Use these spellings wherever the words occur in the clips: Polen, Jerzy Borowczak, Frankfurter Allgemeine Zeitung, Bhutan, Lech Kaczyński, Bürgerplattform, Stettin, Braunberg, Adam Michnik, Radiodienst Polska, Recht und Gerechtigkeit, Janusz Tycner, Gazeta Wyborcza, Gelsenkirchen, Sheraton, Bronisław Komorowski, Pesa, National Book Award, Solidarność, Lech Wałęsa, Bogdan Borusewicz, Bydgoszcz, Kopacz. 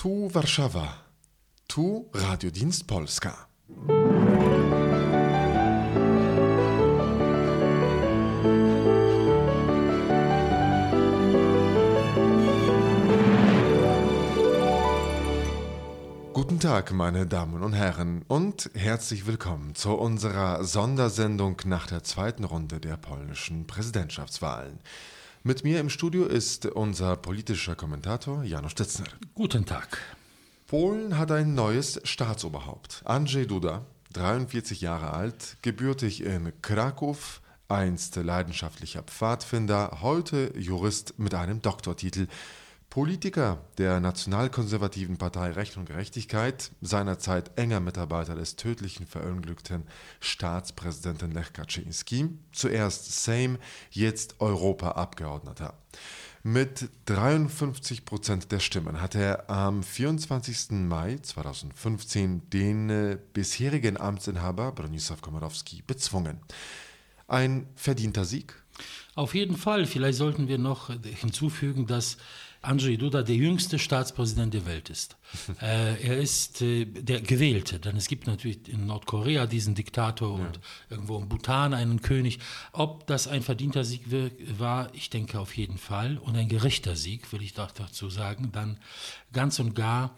Tu Warszawa, tu Radiodienst Polska. Guten Tag, meine Damen und Herren, und herzlich willkommen zu unserer Sondersendung nach der zweiten Runde der polnischen Präsidentschaftswahlen. Mit mir im Studio ist unser politischer Kommentator Janusz Tycner. Guten Tag. Polen hat ein neues Staatsoberhaupt. Andrzej Duda, 43 Jahre alt, gebürtig in Kraków, einst leidenschaftlicher Pfadfinder, heute Jurist mit einem Doktortitel. Politiker der nationalkonservativen Partei Recht und Gerechtigkeit, seinerzeit enger Mitarbeiter des tödlichen verunglückten Staatspräsidenten Lech Kaczyński, zuerst Sejm, jetzt Europaabgeordneter. Mit 53% der Stimmen hat er am 24. Mai 2015 den bisherigen Amtsinhaber Bronisław Komorowski bezwungen. Ein verdienter Sieg? Auf jeden Fall. Vielleicht sollten wir noch hinzufügen, dass Andrzej Duda der jüngste Staatspräsident der Welt ist. Er ist der Gewählte, denn es gibt natürlich in Nordkorea diesen Diktator und irgendwo in Bhutan einen König. Ob das ein verdienter Sieg war, ich denke auf jeden Fall. Und ein gerechter Sieg, will ich dazu sagen, dann ganz und gar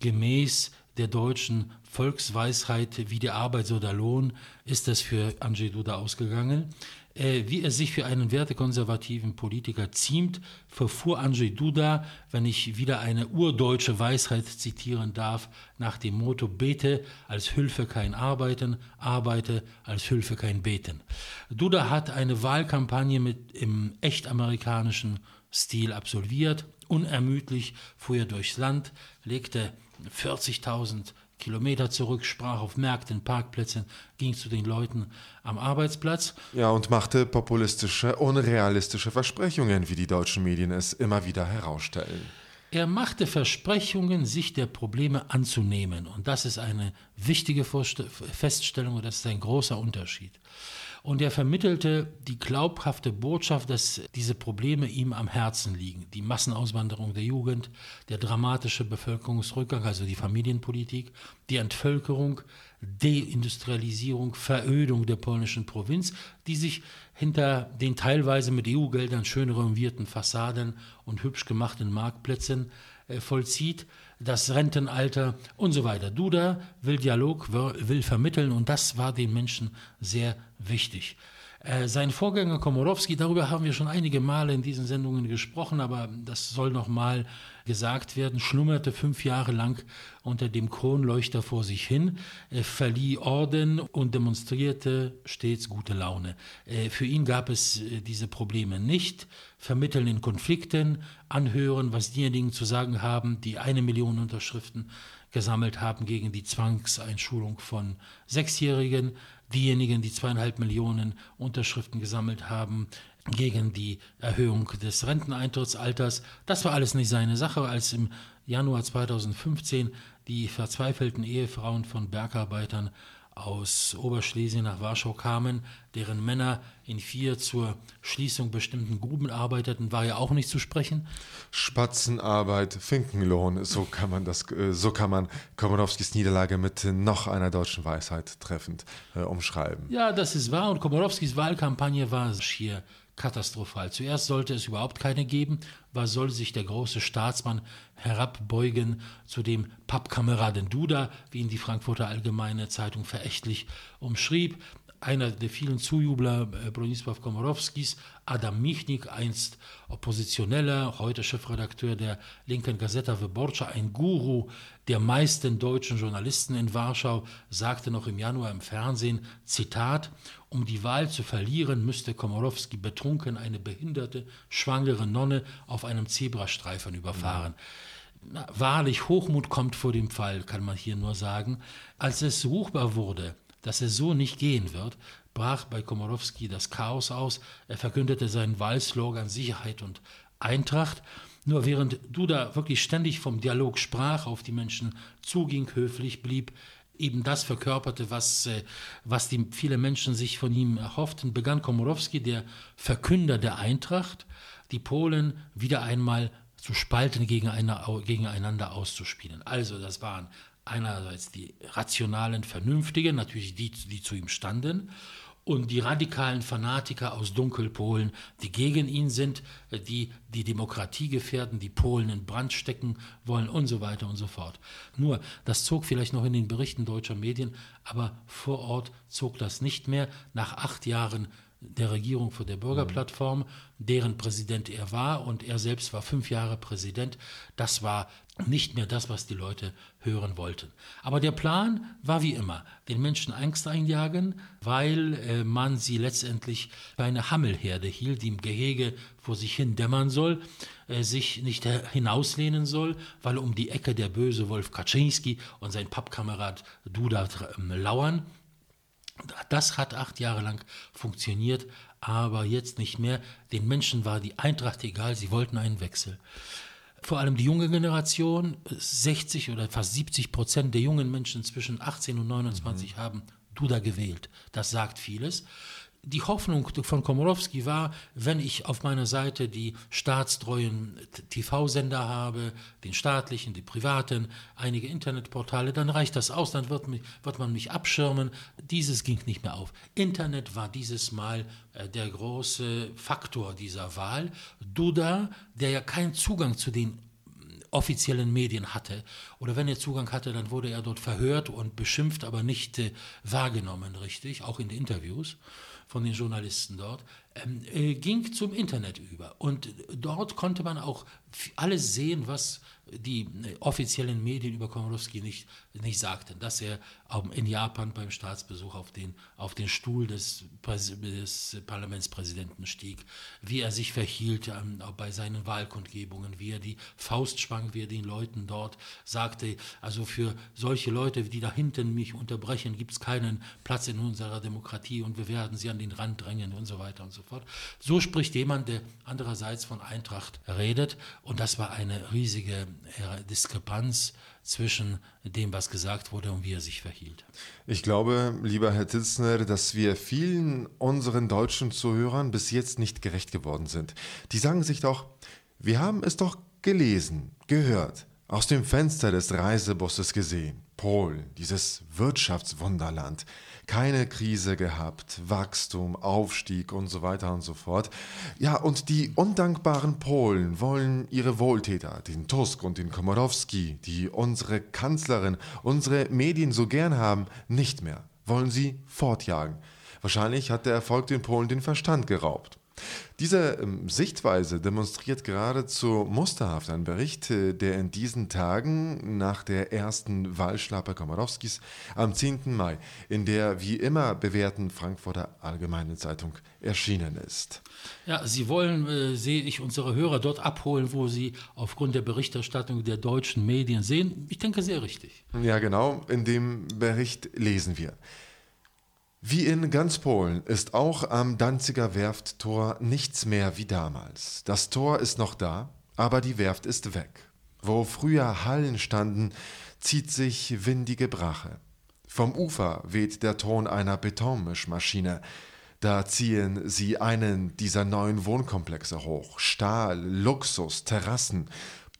gemäß der deutschen Volksweisheit, wie die Arbeit so der Lohn, ist das für Andrzej Duda ausgegangen. Wie er sich für einen wertekonservativen Politiker ziemt, verfuhr Andrzej Duda, wenn ich wieder eine urdeutsche Weisheit zitieren darf, nach dem Motto: Bete als Hilfe kein Arbeiten, arbeite als Hilfe kein Beten. Duda hat eine Wahlkampagne im echt amerikanischen Stil absolviert. Unermüdlich fuhr er durchs Land, legte 40.000 Kilometer zurück, sprach auf Märkten, Parkplätzen, ging zu den Leuten am Arbeitsplatz. Ja, und machte populistische, unrealistische Versprechungen, wie die deutschen Medien es immer wieder herausstellen. Er machte Versprechungen, sich der Probleme anzunehmen. Und das ist eine wichtige Feststellung und das ist ein großer Unterschied. Und er vermittelte die glaubhafte Botschaft, dass diese Probleme ihm am Herzen liegen. Die Massenauswanderung der Jugend, der dramatische Bevölkerungsrückgang, also die Familienpolitik, die Entvölkerung, Deindustrialisierung, Verödung der polnischen Provinz, die sich hinter den teilweise mit EU-Geldern schön renovierten Fassaden und hübsch gemachten Marktplätzen vollzieht, das Rentenalter und so weiter. Duda will Dialog, will vermitteln und das war den Menschen sehr wichtig. Sein Vorgänger Komorowski, darüber haben wir schon einige Male in diesen Sendungen gesprochen, aber das soll nochmal gesagt werden, schlummerte 5 Jahre lang unter dem Kronleuchter vor sich hin, verlieh Orden und demonstrierte stets gute Laune. Für ihn gab es diese Probleme nicht. Vermitteln in Konflikten, anhören, was diejenigen zu sagen haben, die 1 Million Unterschriften gesammelt haben gegen die Zwangseinschulung von 6-Jährigen, diejenigen, die 2,5 Millionen Unterschriften gesammelt haben gegen die Erhöhung des Renteneintrittsalters. Das war alles nicht seine Sache, als im Januar 2015 die verzweifelten Ehefrauen von Bergarbeitern aus Oberschlesien nach Warschau kamen, deren Männer in 4 zur Schließung bestimmten Gruben arbeiteten, war ja auch nicht zu sprechen. Spatzenarbeit, Finkenlohn, so kann man Komorowskis Niederlage mit noch einer deutschen Weisheit treffend umschreiben. Ja, das ist wahr und Komorowskis Wahlkampagne war schier katastrophal. Zuerst sollte es überhaupt keine geben. Was soll sich der große Staatsmann herabbeugen zu dem Pappkameraden Duda, wie ihn die Frankfurter Allgemeine Zeitung verächtlich umschrieb? Einer der vielen Zujubler Bronisław Komorowskis, Adam Michnik, einst Oppositioneller, heute Chefredakteur der linken Gazeta Wyborcza, ein Guru der meisten deutschen Journalisten in Warschau, sagte noch im Januar im Fernsehen, Zitat, um die Wahl zu verlieren, müsste Komorowski betrunken eine behinderte, schwangere Nonne auf einem Zebrastreifen überfahren. Na, wahrlich, Hochmut kommt vor dem Fall, kann man hier nur sagen. Als es ruchbar wurde, dass es so nicht gehen wird, brach bei Komorowski das Chaos aus. Er verkündete seinen Wahlslogan Sicherheit und Eintracht. Nur während Duda wirklich ständig vom Dialog sprach, auf die Menschen zuging, höflich blieb, eben das verkörperte, was die viele Menschen sich von ihm erhofften, begann Komorowski, der Verkünder der Eintracht, die Polen wieder einmal zu spalten, gegeneinander auszuspielen. Also das waren einerseits die rationalen, vernünftigen, natürlich die, die zu ihm standen, und die radikalen Fanatiker aus Dunkelpolen, die gegen ihn sind, die die Demokratie gefährden, die Polen in Brand stecken wollen und so weiter und so fort. Nur, das zog vielleicht noch in den Berichten deutscher Medien, aber vor Ort zog das nicht mehr. Nach 8 Jahren der Regierung vor der Bürgerplattform, deren Präsident er war und er selbst war 5 Jahre Präsident, das war nicht mehr das, was die Leute hören wollten. Aber der Plan war wie immer, den Menschen Angst einjagen, weil man sie letztendlich bei einer Hammelherde hielt, die im Gehege vor sich hin dämmern soll, sich nicht hinauslehnen soll, weil um die Ecke der böse Wolf Kaczyński und sein Pappkamerad Duda lauern. Das hat 8 Jahre lang funktioniert, aber jetzt nicht mehr. Den Menschen war die Eintracht egal, sie wollten einen Wechsel. Vor allem die junge Generation, 60 oder fast 70% der jungen Menschen zwischen 18 und 29 haben Duda gewählt. Das sagt vieles. Die Hoffnung von Komorowski war, wenn ich auf meiner Seite die staatstreuen TV-Sender habe, den staatlichen, die privaten, einige Internetportale, dann reicht das aus, dann wird man mich abschirmen. Dieses ging nicht mehr auf. Internet war dieses Mal der große Faktor dieser Wahl. Duda, der ja keinen Zugang zu den offiziellen Medien hatte, oder wenn er Zugang hatte, dann wurde er dort verhört und beschimpft, aber nicht wahrgenommen, richtig, auch in den Interviews von den Journalisten dort, ging zum Internet über. Und dort konnte man auch alles sehen, was die offiziellen Medien über Komorowski nicht sagten, dass er in Japan beim Staatsbesuch auf den Stuhl des Parlamentspräsidenten stieg, wie er sich verhielt bei seinen Wahlkundgebungen, wie er die Faust schwang, wie er den Leuten dort sagte, also für solche Leute, die da hinten mich unterbrechen, gibt es keinen Platz in unserer Demokratie und wir werden sie an den Rand drängen und so weiter und so fort. So spricht jemand, der andererseits von Eintracht redet, und das war eine riesige Diskrepanz zwischen dem, was gesagt wurde und wie er sich verhielt. Ich glaube, lieber Herr Tycner, dass wir vielen unseren deutschen Zuhörern bis jetzt nicht gerecht geworden sind. Die sagen sich doch, wir haben es doch gelesen, gehört, aus dem Fenster des Reisebusses gesehen. Polen, dieses Wirtschaftswunderland. Keine Krise gehabt, Wachstum, Aufstieg und so weiter und so fort. Ja, und die undankbaren Polen wollen ihre Wohltäter, den Tusk und den Komorowski, die unsere Kanzlerin, unsere Medien so gern haben, nicht mehr. Wollen sie fortjagen. Wahrscheinlich hat der Erfolg den Polen den Verstand geraubt. Diese Sichtweise demonstriert geradezu musterhaft ein Bericht, der in diesen Tagen nach der ersten Wahlschlappe Komorowskis am 10. Mai in der wie immer bewährten Frankfurter Allgemeinen Zeitung erschienen ist. Ja, Sie wollen, sehe ich, unsere Hörer dort abholen, wo sie aufgrund der Berichterstattung der deutschen Medien sehen. Ich denke, sehr richtig. Ja, genau. In dem Bericht lesen wir: Wie in ganz Polen ist auch am Danziger Werfttor nichts mehr wie damals. Das Tor ist noch da, aber die Werft ist weg. Wo früher Hallen standen, zieht sich windige Brache. Vom Ufer weht der Ton einer Betonmischmaschine. Da ziehen sie einen dieser neuen Wohnkomplexe hoch. Stahl, Luxus, Terrassen.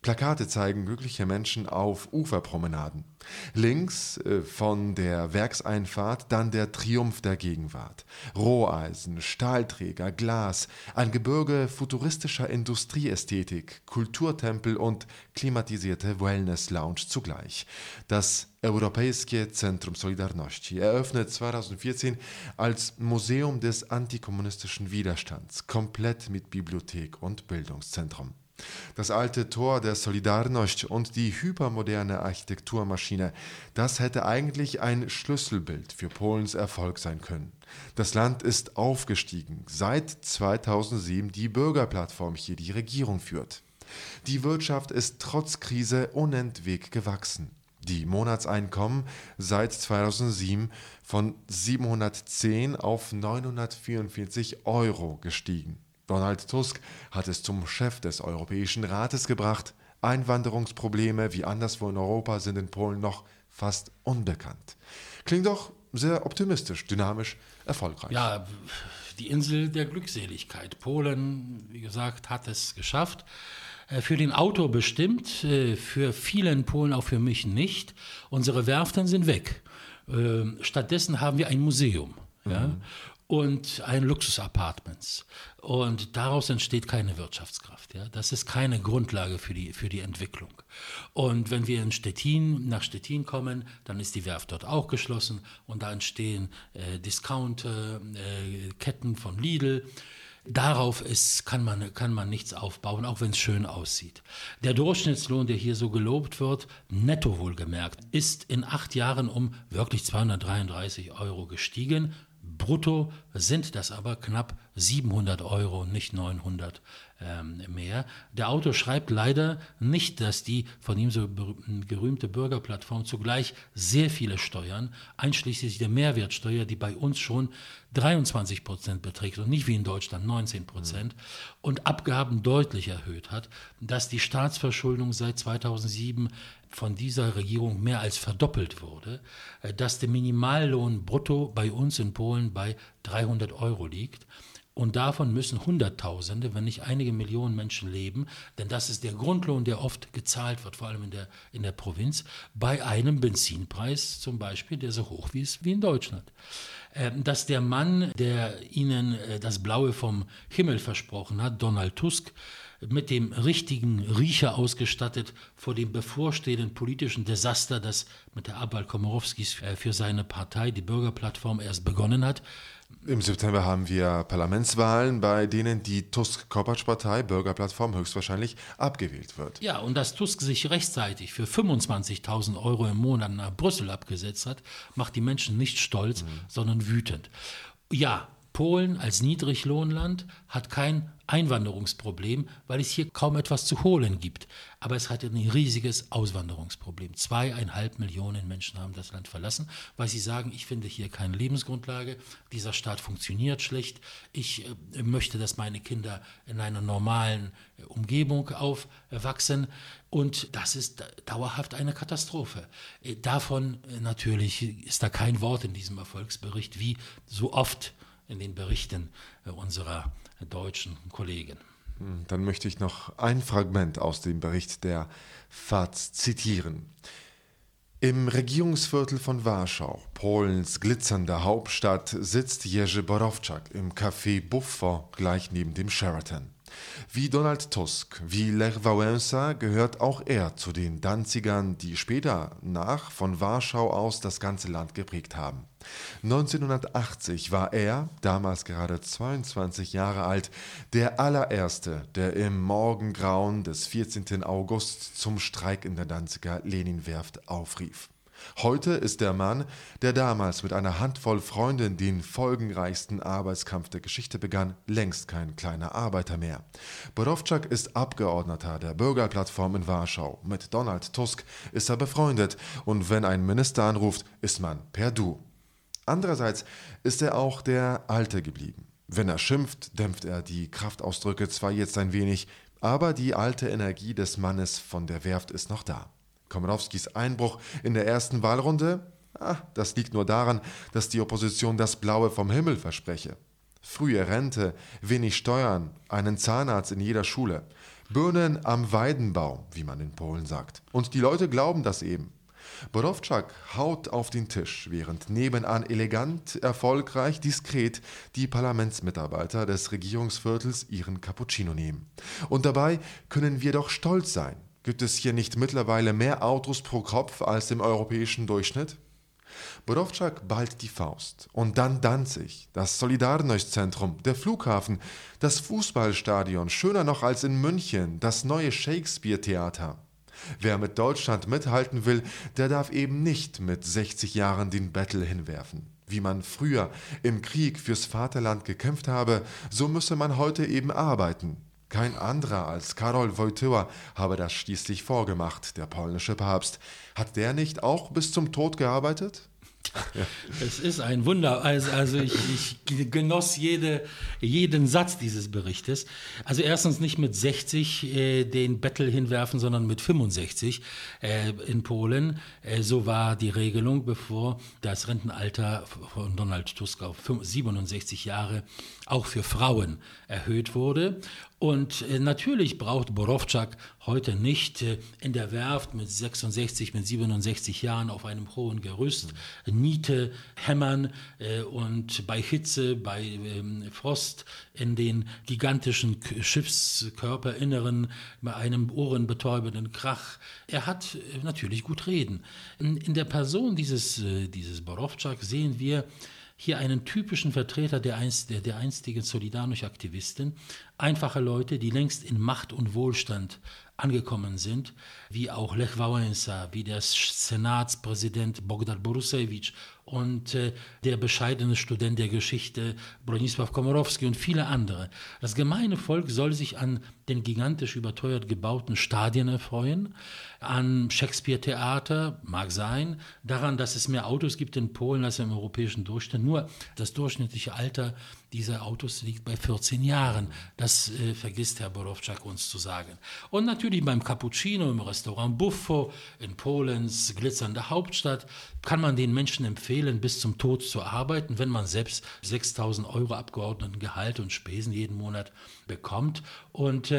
Plakate zeigen glückliche Menschen auf Uferpromenaden. Links von der Werkseinfahrt dann der Triumph der Gegenwart. Roheisen, Stahlträger, Glas, ein Gebirge futuristischer Industrieästhetik, Kulturtempel und klimatisierte Wellness-Lounge zugleich. Das Europäische Zentrum Solidarności eröffnet 2014 als Museum des antikommunistischen Widerstands, komplett mit Bibliothek und Bildungszentrum. Das alte Tor der Solidarność und die hypermoderne Architekturmaschine, das hätte eigentlich ein Schlüsselbild für Polens Erfolg sein können. Das Land ist aufgestiegen, seit 2007 die Bürgerplattform hier die Regierung führt. Die Wirtschaft ist trotz Krise unentwegt gewachsen. Die Monatseinkommen seit 2007 von 710 auf 944 Euro gestiegen. Donald Tusk hat es zum Chef des Europäischen Rates gebracht. Einwanderungsprobleme wie anderswo in Europa sind in Polen noch fast unbekannt. Klingt doch sehr optimistisch, dynamisch, erfolgreich. Ja, die Insel der Glückseligkeit. Polen, wie gesagt, hat es geschafft. für den Autor bestimmt, für viele in Polen, auch für mich nicht. Unsere Werften sind weg. Stattdessen haben wir ein Museum, ja, und ein Luxus-Apartments. Und daraus entsteht keine Wirtschaftskraft. Ja? Das ist keine Grundlage für die Entwicklung. Und wenn wir nach Stettin kommen, dann ist die Werft dort auch geschlossen. Und da entstehen Discount-Ketten von Lidl. Darauf kann man nichts aufbauen, auch wenn es schön aussieht. Der Durchschnittslohn, der hier so gelobt wird, netto wohlgemerkt, ist in 8 Jahren um wirklich 233 € gestiegen. Brutto sind das aber knapp 700 €, nicht 900 mehr. Der Autor schreibt leider nicht, dass die von ihm so gerühmte Bürgerplattform zugleich sehr viele Steuern, einschließlich der Mehrwertsteuer, die bei uns schon 23% beträgt und nicht wie in Deutschland 19%, und Abgaben deutlich erhöht hat, dass die Staatsverschuldung seit 2007 von dieser Regierung mehr als verdoppelt wurde, dass der Minimallohn brutto bei uns in Polen bei 300 € liegt. Und davon müssen Hunderttausende, wenn nicht einige Millionen Menschen leben, denn das ist der Grundlohn, der oft gezahlt wird, vor allem in der Provinz, bei einem Benzinpreis zum Beispiel, der so hoch ist wie in Deutschland. Dass der Mann, der ihnen das Blaue vom Himmel versprochen hat, Donald Tusk, mit dem richtigen Riecher ausgestattet vor dem bevorstehenden politischen Desaster, das mit der Abwahl Komorowskis für seine Partei, die Bürgerplattform, erst begonnen hat. Im September haben wir Parlamentswahlen, bei denen die Tusk-Kopacz-Partei, Bürgerplattform, höchstwahrscheinlich abgewählt wird. Ja, und dass Tusk sich rechtzeitig für 25.000 € im Monat nach Brüssel abgesetzt hat, macht die Menschen nicht stolz, sondern wütend. Ja, Polen als Niedriglohnland hat kein Einwanderungsproblem, weil es hier kaum etwas zu holen gibt. Aber es hat ein riesiges Auswanderungsproblem. 2,5 Millionen Menschen haben das Land verlassen, weil sie sagen, ich finde hier keine Lebensgrundlage, dieser Staat funktioniert schlecht, ich möchte, dass meine Kinder in einer normalen Umgebung aufwachsen. Und das ist dauerhaft eine Katastrophe. Davon natürlich ist da kein Wort in diesem Erfolgsbericht, wie so oft in den Berichten unserer deutschen Kollegen. Dann möchte ich noch ein Fragment aus dem Bericht der FAZ zitieren. Im Regierungsviertel von Warschau, Polens glitzernder Hauptstadt, sitzt Jerzy Borowczak im Café Buffo gleich neben dem Sheraton. Wie Donald Tusk, wie Lech Wałęsa gehört auch er zu den Danzigern, die später nach von Warschau aus das ganze Land geprägt haben. 1980 war er, damals gerade 22 Jahre alt, der allererste, der im Morgengrauen des 14. August zum Streik in der Danziger Leninwerft aufrief. Heute ist der Mann, der damals mit einer Handvoll Freunden den folgenreichsten Arbeitskampf der Geschichte begann, längst kein kleiner Arbeiter mehr. Borowczak ist Abgeordneter der Bürgerplattform in Warschau. Mit Donald Tusk ist er befreundet und wenn ein Minister anruft, ist man per Du. Andererseits ist er auch der Alte geblieben. Wenn er schimpft, dämpft er die Kraftausdrücke zwar jetzt ein wenig, aber die alte Energie des Mannes von der Werft ist noch da. Komorowskis Einbruch in der ersten Wahlrunde? Das liegt nur daran, dass die Opposition das Blaue vom Himmel verspreche. Frühe Rente, wenig Steuern, einen Zahnarzt in jeder Schule. Birnen am Weidenbaum, wie man in Polen sagt. Und die Leute glauben das eben. Borowczak haut auf den Tisch, während nebenan elegant, erfolgreich, diskret die Parlamentsmitarbeiter des Regierungsviertels ihren Cappuccino nehmen. Und dabei können wir doch stolz sein. Gibt es hier nicht mittlerweile mehr Autos pro Kopf als im europäischen Durchschnitt? Borowczak ballt die Faust. Und dann Danzig, das Solidarnościzentrum, der Flughafen, das Fußballstadion, schöner noch als in München, das neue Shakespeare-Theater. Wer mit Deutschland mithalten will, der darf eben nicht mit 60 Jahren den Bettel hinwerfen. Wie man früher im Krieg fürs Vaterland gekämpft habe, so müsse man heute eben arbeiten. Kein anderer als Karol Wojtyła habe das schließlich vorgemacht, der polnische Papst. Hat der nicht auch bis zum Tod gearbeitet? Es ist ein Wunder. Also ich genoss jeden Satz dieses Berichtes. Also erstens nicht mit 60 den Bettel hinwerfen, sondern mit 65 in Polen. So war die Regelung, bevor das Rentenalter von Donald Tusk auf 67 Jahre auch für Frauen erhöht wurde. Und natürlich braucht Borowczak heute nicht in der Werft mit 66, mit 67 Jahren auf einem hohen Gerüst Niete hämmern und bei Hitze, bei Frost in den gigantischen Schiffskörperinneren bei einem ohrenbetäubenden Krach. Er hat natürlich gut reden. In der Person dieses Borowczak sehen wir hier einen typischen Vertreter der einstigen Solidarność-Aktivisten, einfache Leute, die längst in Macht und Wohlstand angekommen sind, wie auch Lech Wałęsa, wie der Senatspräsident Bogdan Borusewicz und der bescheidene Student der Geschichte Bronisław Komorowski und viele andere. Das gemeine Volk soll sich an den gigantisch überteuert gebauten Stadien erfreuen, an Shakespeare-Theater, mag sein, daran, dass es mehr Autos gibt in Polen als im europäischen Durchschnitt. Nur das durchschnittliche Alter dieser Autos liegt bei 14 Jahren. Das vergisst Herr Borowczak uns zu sagen. Und natürlich beim Cappuccino im Restaurant Buffo in Polens glitzernde Hauptstadt kann man den Menschen empfehlen, bis zum Tod zu arbeiten, wenn man selbst 6.000 € Abgeordnetengehalt und Spesen jeden Monat bekommt. Und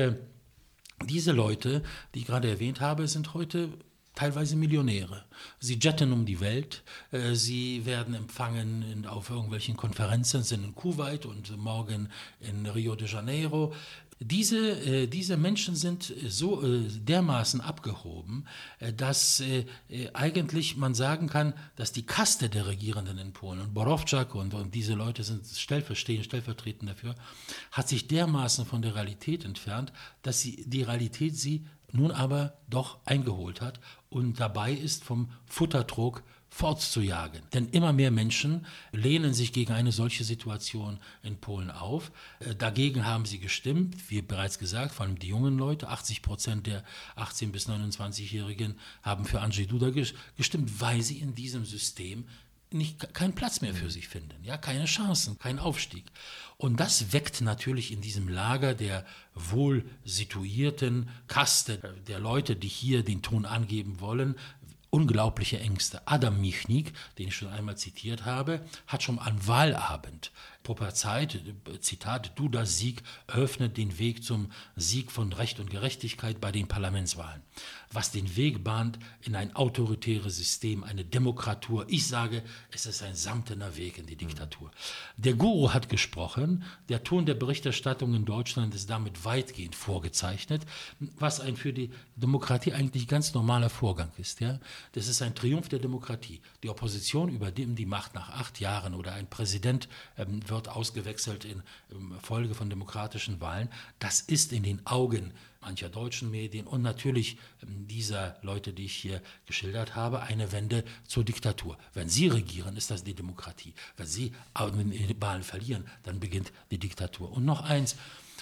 diese Leute, die ich gerade erwähnt habe, sind heute teilweise Millionäre. Sie jetten um die Welt, sie werden empfangen auf irgendwelchen Konferenzen, sind in Kuwait und morgen in Rio de Janeiro. Diese Menschen sind so dermaßen abgehoben, dass eigentlich man sagen kann, dass die Kaste der Regierenden in Polen und Borowczak und diese Leute sind stellvertretend dafür, hat sich dermaßen von der Realität entfernt, dass die Realität sie nun aber doch eingeholt hat und dabei ist, vom Futtertrog fortzujagen. Denn immer mehr Menschen lehnen sich gegen eine solche Situation in Polen auf. Dagegen haben sie gestimmt, wie bereits gesagt, vor allem die jungen Leute. 80% der 18- bis 29-Jährigen haben für Andrzej Duda gestimmt, weil sie in diesem System keinen Platz mehr für sich finden, ja, keine Chancen, keinen Aufstieg. Und das weckt natürlich in diesem Lager der wohl situierten Kaste, der Leute, die hier den Ton angeben wollen, unglaubliche Ängste. Adam Michnik, den ich schon einmal zitiert habe, hat schon am Wahlabend prophezeit, Zitat, Dudas Sieg öffnet den Weg zum Sieg von Recht und Gerechtigkeit bei den Parlamentswahlen, was den Weg bahnt in ein autoritäres System, eine Demokratur. Ich sage, es ist ein samtener Weg in die Diktatur. Der Guru hat gesprochen, der Ton der Berichterstattung in Deutschland ist damit weitgehend vorgezeichnet, was ein für die Demokratie eigentlich ganz normaler Vorgang ist. Ja? Das ist ein Triumph der Demokratie. Die Opposition übernimmt die Macht nach 8 Jahren oder ein Präsident wird ausgewechselt in Folge von demokratischen Wahlen. Das ist in den Augen mancher deutschen Medien und natürlich dieser Leute, die ich hier geschildert habe, eine Wende zur Diktatur. Wenn sie regieren, ist das die Demokratie. Wenn sie Wahlen verlieren, dann beginnt die Diktatur. Und noch eins,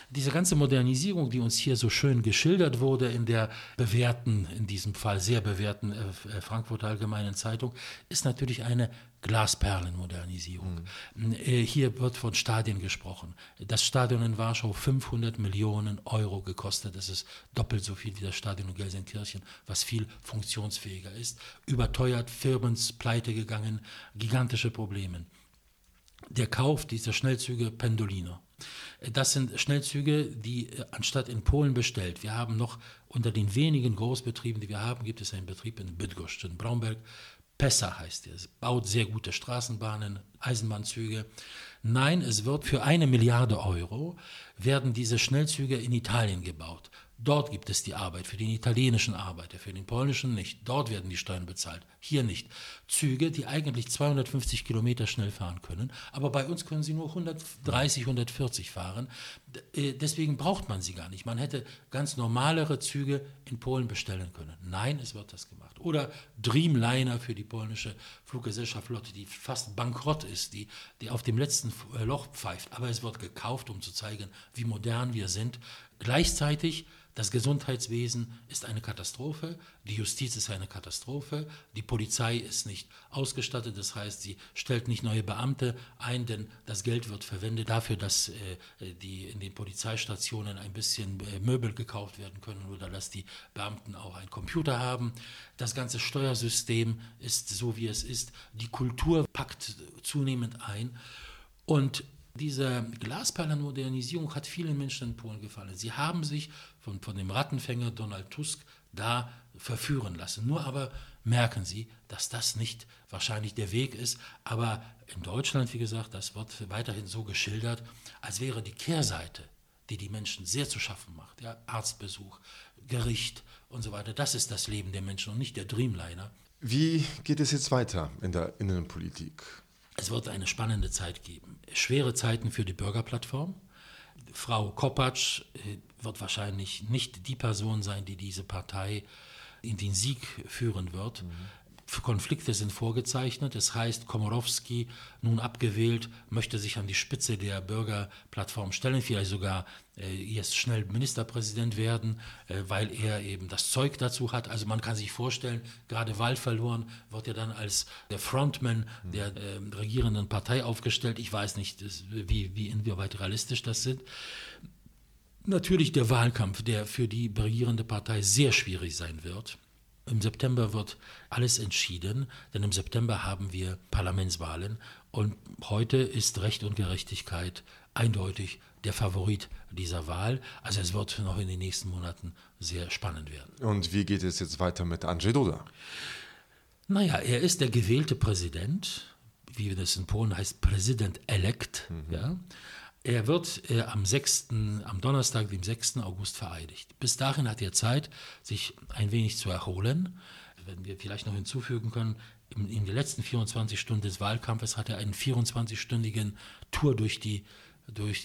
diese ganze Modernisierung, die uns hier so schön geschildert wurde in der bewährten, in diesem Fall sehr bewährten Frankfurter Allgemeinen Zeitung, ist natürlich eine Glasperlenmodernisierung. Hier wird von Stadien gesprochen. Das Stadion in Warschau 500 Millionen € gekostet. Das ist doppelt so viel wie das Stadion in Gelsenkirchen, was viel funktionsfähiger ist. Überteuert, Firmen pleite gegangen, gigantische Probleme. Der Kauf dieser Schnellzüge Pendolino. Das sind Schnellzüge, die anstatt in Polen bestellt. Wir haben noch unter den wenigen Großbetrieben, die wir haben, gibt es einen Betrieb in Bydgoszcz, in Braunberg. Pesa heißt er. Es baut sehr gute Straßenbahnen, Eisenbahnzüge. Nein, es wird für 1 Milliarde € werden diese Schnellzüge in Italien gebaut. Dort gibt es die Arbeit für den italienischen Arbeiter, für den polnischen nicht. Dort werden die Steuern bezahlt, hier nicht. Züge, die eigentlich 250 Kilometer schnell fahren können, aber bei uns können sie nur 130, 140 fahren. Deswegen braucht man sie gar nicht. Man hätte ganz normalere Züge in Polen bestellen können. Nein, es wird das gemacht. Oder Dreamliner für die polnische Fluggesellschaft Lotte, die fast bankrott ist, die auf dem letzten Loch pfeift. Aber es wird gekauft, um zu zeigen, wie modern wir sind. Gleichzeitig Das Gesundheitswesen ist eine Katastrophe, die Justiz ist eine Katastrophe, die Polizei ist nicht ausgestattet, das heißt, sie stellt nicht neue Beamte ein, denn das Geld wird verwendet dafür, dass die in den Polizeistationen ein bisschen Möbel gekauft werden können oder dass die Beamten auch einen Computer haben. Das ganze Steuersystem ist so, wie es ist. Die Kultur packt zunehmend ein und diese Glasperlenmodernisierung hat vielen Menschen in Polen gefallen. Sie haben sich von dem Rattenfänger Donald Tusk da verführen lassen. Nur aber merken Sie, dass das nicht wahrscheinlich der Weg ist. Aber in Deutschland, wie gesagt, das wird weiterhin so geschildert, als wäre die Kehrseite, die die Menschen sehr zu schaffen macht. Ja, Arztbesuch, Gericht und so weiter. Das ist das Leben der Menschen und nicht der Dreamliner. Wie geht es jetzt weiter in der Innenpolitik? Es wird eine spannende Zeit geben. Schwere Zeiten für die Bürgerplattform. Frau Kopacz wird wahrscheinlich nicht die Person sein, die diese Partei in den Sieg führen wird. Konflikte sind vorgezeichnet. Das heißt, Komorowski, nun abgewählt, möchte sich an die Spitze der Bürgerplattform stellen, vielleicht sogar jetzt schnell Ministerpräsident werden, weil er eben das Zeug dazu hat. Also man kann sich vorstellen, gerade Wahl verloren, wird er dann als der Frontman der regierenden Partei aufgestellt. Ich weiß nicht, inwieweit realistisch das ist. Natürlich der Wahlkampf, der für die regierende Partei sehr schwierig sein wird. Im September wird alles entschieden, denn im September haben wir Parlamentswahlen und heute ist Recht und Gerechtigkeit eindeutig der Favorit dieser Wahl. Also es wird noch in den nächsten Monaten sehr spannend werden. Und wie geht es jetzt weiter mit Andrzej Duda? Naja, er ist der gewählte Präsident, wie das in Polen heißt, Präsident-elect. Ja. Er wird am Donnerstag, dem 6. August, vereidigt. Bis dahin hat er Zeit, sich ein wenig zu erholen. Wenn wir vielleicht noch hinzufügen können, in den letzten 24 Stunden des Wahlkampfes hat er einen 24-stündigen Tour durch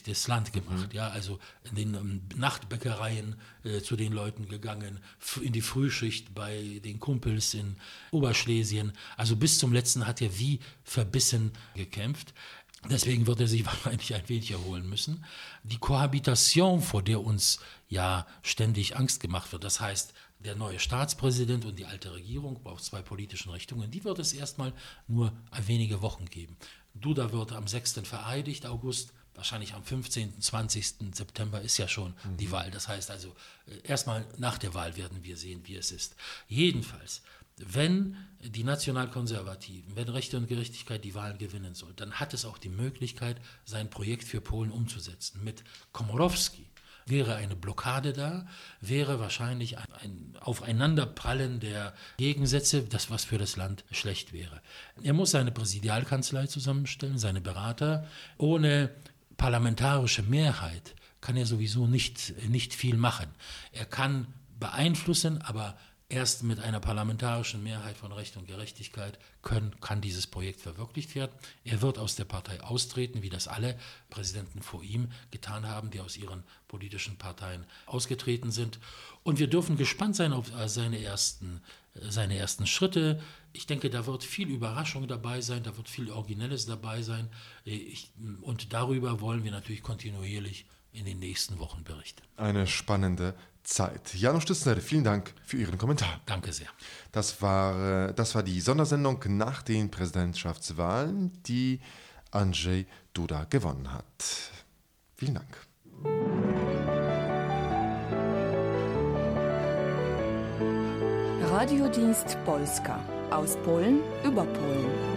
das Land gemacht. Ja, also in den Nachtbäckereien zu den Leuten gegangen, in die Frühschicht bei den Kumpels in Oberschlesien. Also bis zum Letzten hat er wie verbissen gekämpft. Deswegen wird er sich wahrscheinlich ein wenig erholen müssen. Die Kohabitation, vor der uns ja ständig Angst gemacht wird, das heißt, der neue Staatspräsident und die alte Regierung aus zwei politischen Richtungen, die wird es erstmal nur wenige Wochen geben. Duda wird am 6. vereidigt, August, wahrscheinlich am 15., 20. September ist ja schon die Wahl. Das heißt also, erstmal nach der Wahl werden wir sehen, wie es ist. Jedenfalls, wenn die Nationalkonservativen, wenn Recht und Gerechtigkeit die Wahlen gewinnen soll, dann hat es auch die Möglichkeit, sein Projekt für Polen umzusetzen. Mit Komorowski wäre eine Blockade da, wäre wahrscheinlich ein Aufeinanderprallen der Gegensätze, das was für das Land schlecht wäre. Er muss seine Präsidialkanzlei zusammenstellen, seine Berater. Ohne parlamentarische Mehrheit kann er sowieso nicht viel machen. Er kann beeinflussen, aber erst mit einer parlamentarischen Mehrheit von Recht und Gerechtigkeit kann dieses Projekt verwirklicht werden. Er wird aus der Partei austreten, wie das alle Präsidenten vor ihm getan haben, die aus ihren politischen Parteien ausgetreten sind. Und wir dürfen gespannt sein auf seine ersten Schritte. Ich denke, da wird viel Überraschung dabei sein, da wird viel Originelles dabei sein. Und darüber wollen wir natürlich kontinuierlich in den nächsten Wochen berichten. Eine spannende Zeit. Janusz Tycner, vielen Dank für Ihren Kommentar. Danke sehr. Das war die Sondersendung nach den Präsidentschaftswahlen, die Andrzej Duda gewonnen hat. Vielen Dank. Radiodienst Polska. Aus Polen über Polen.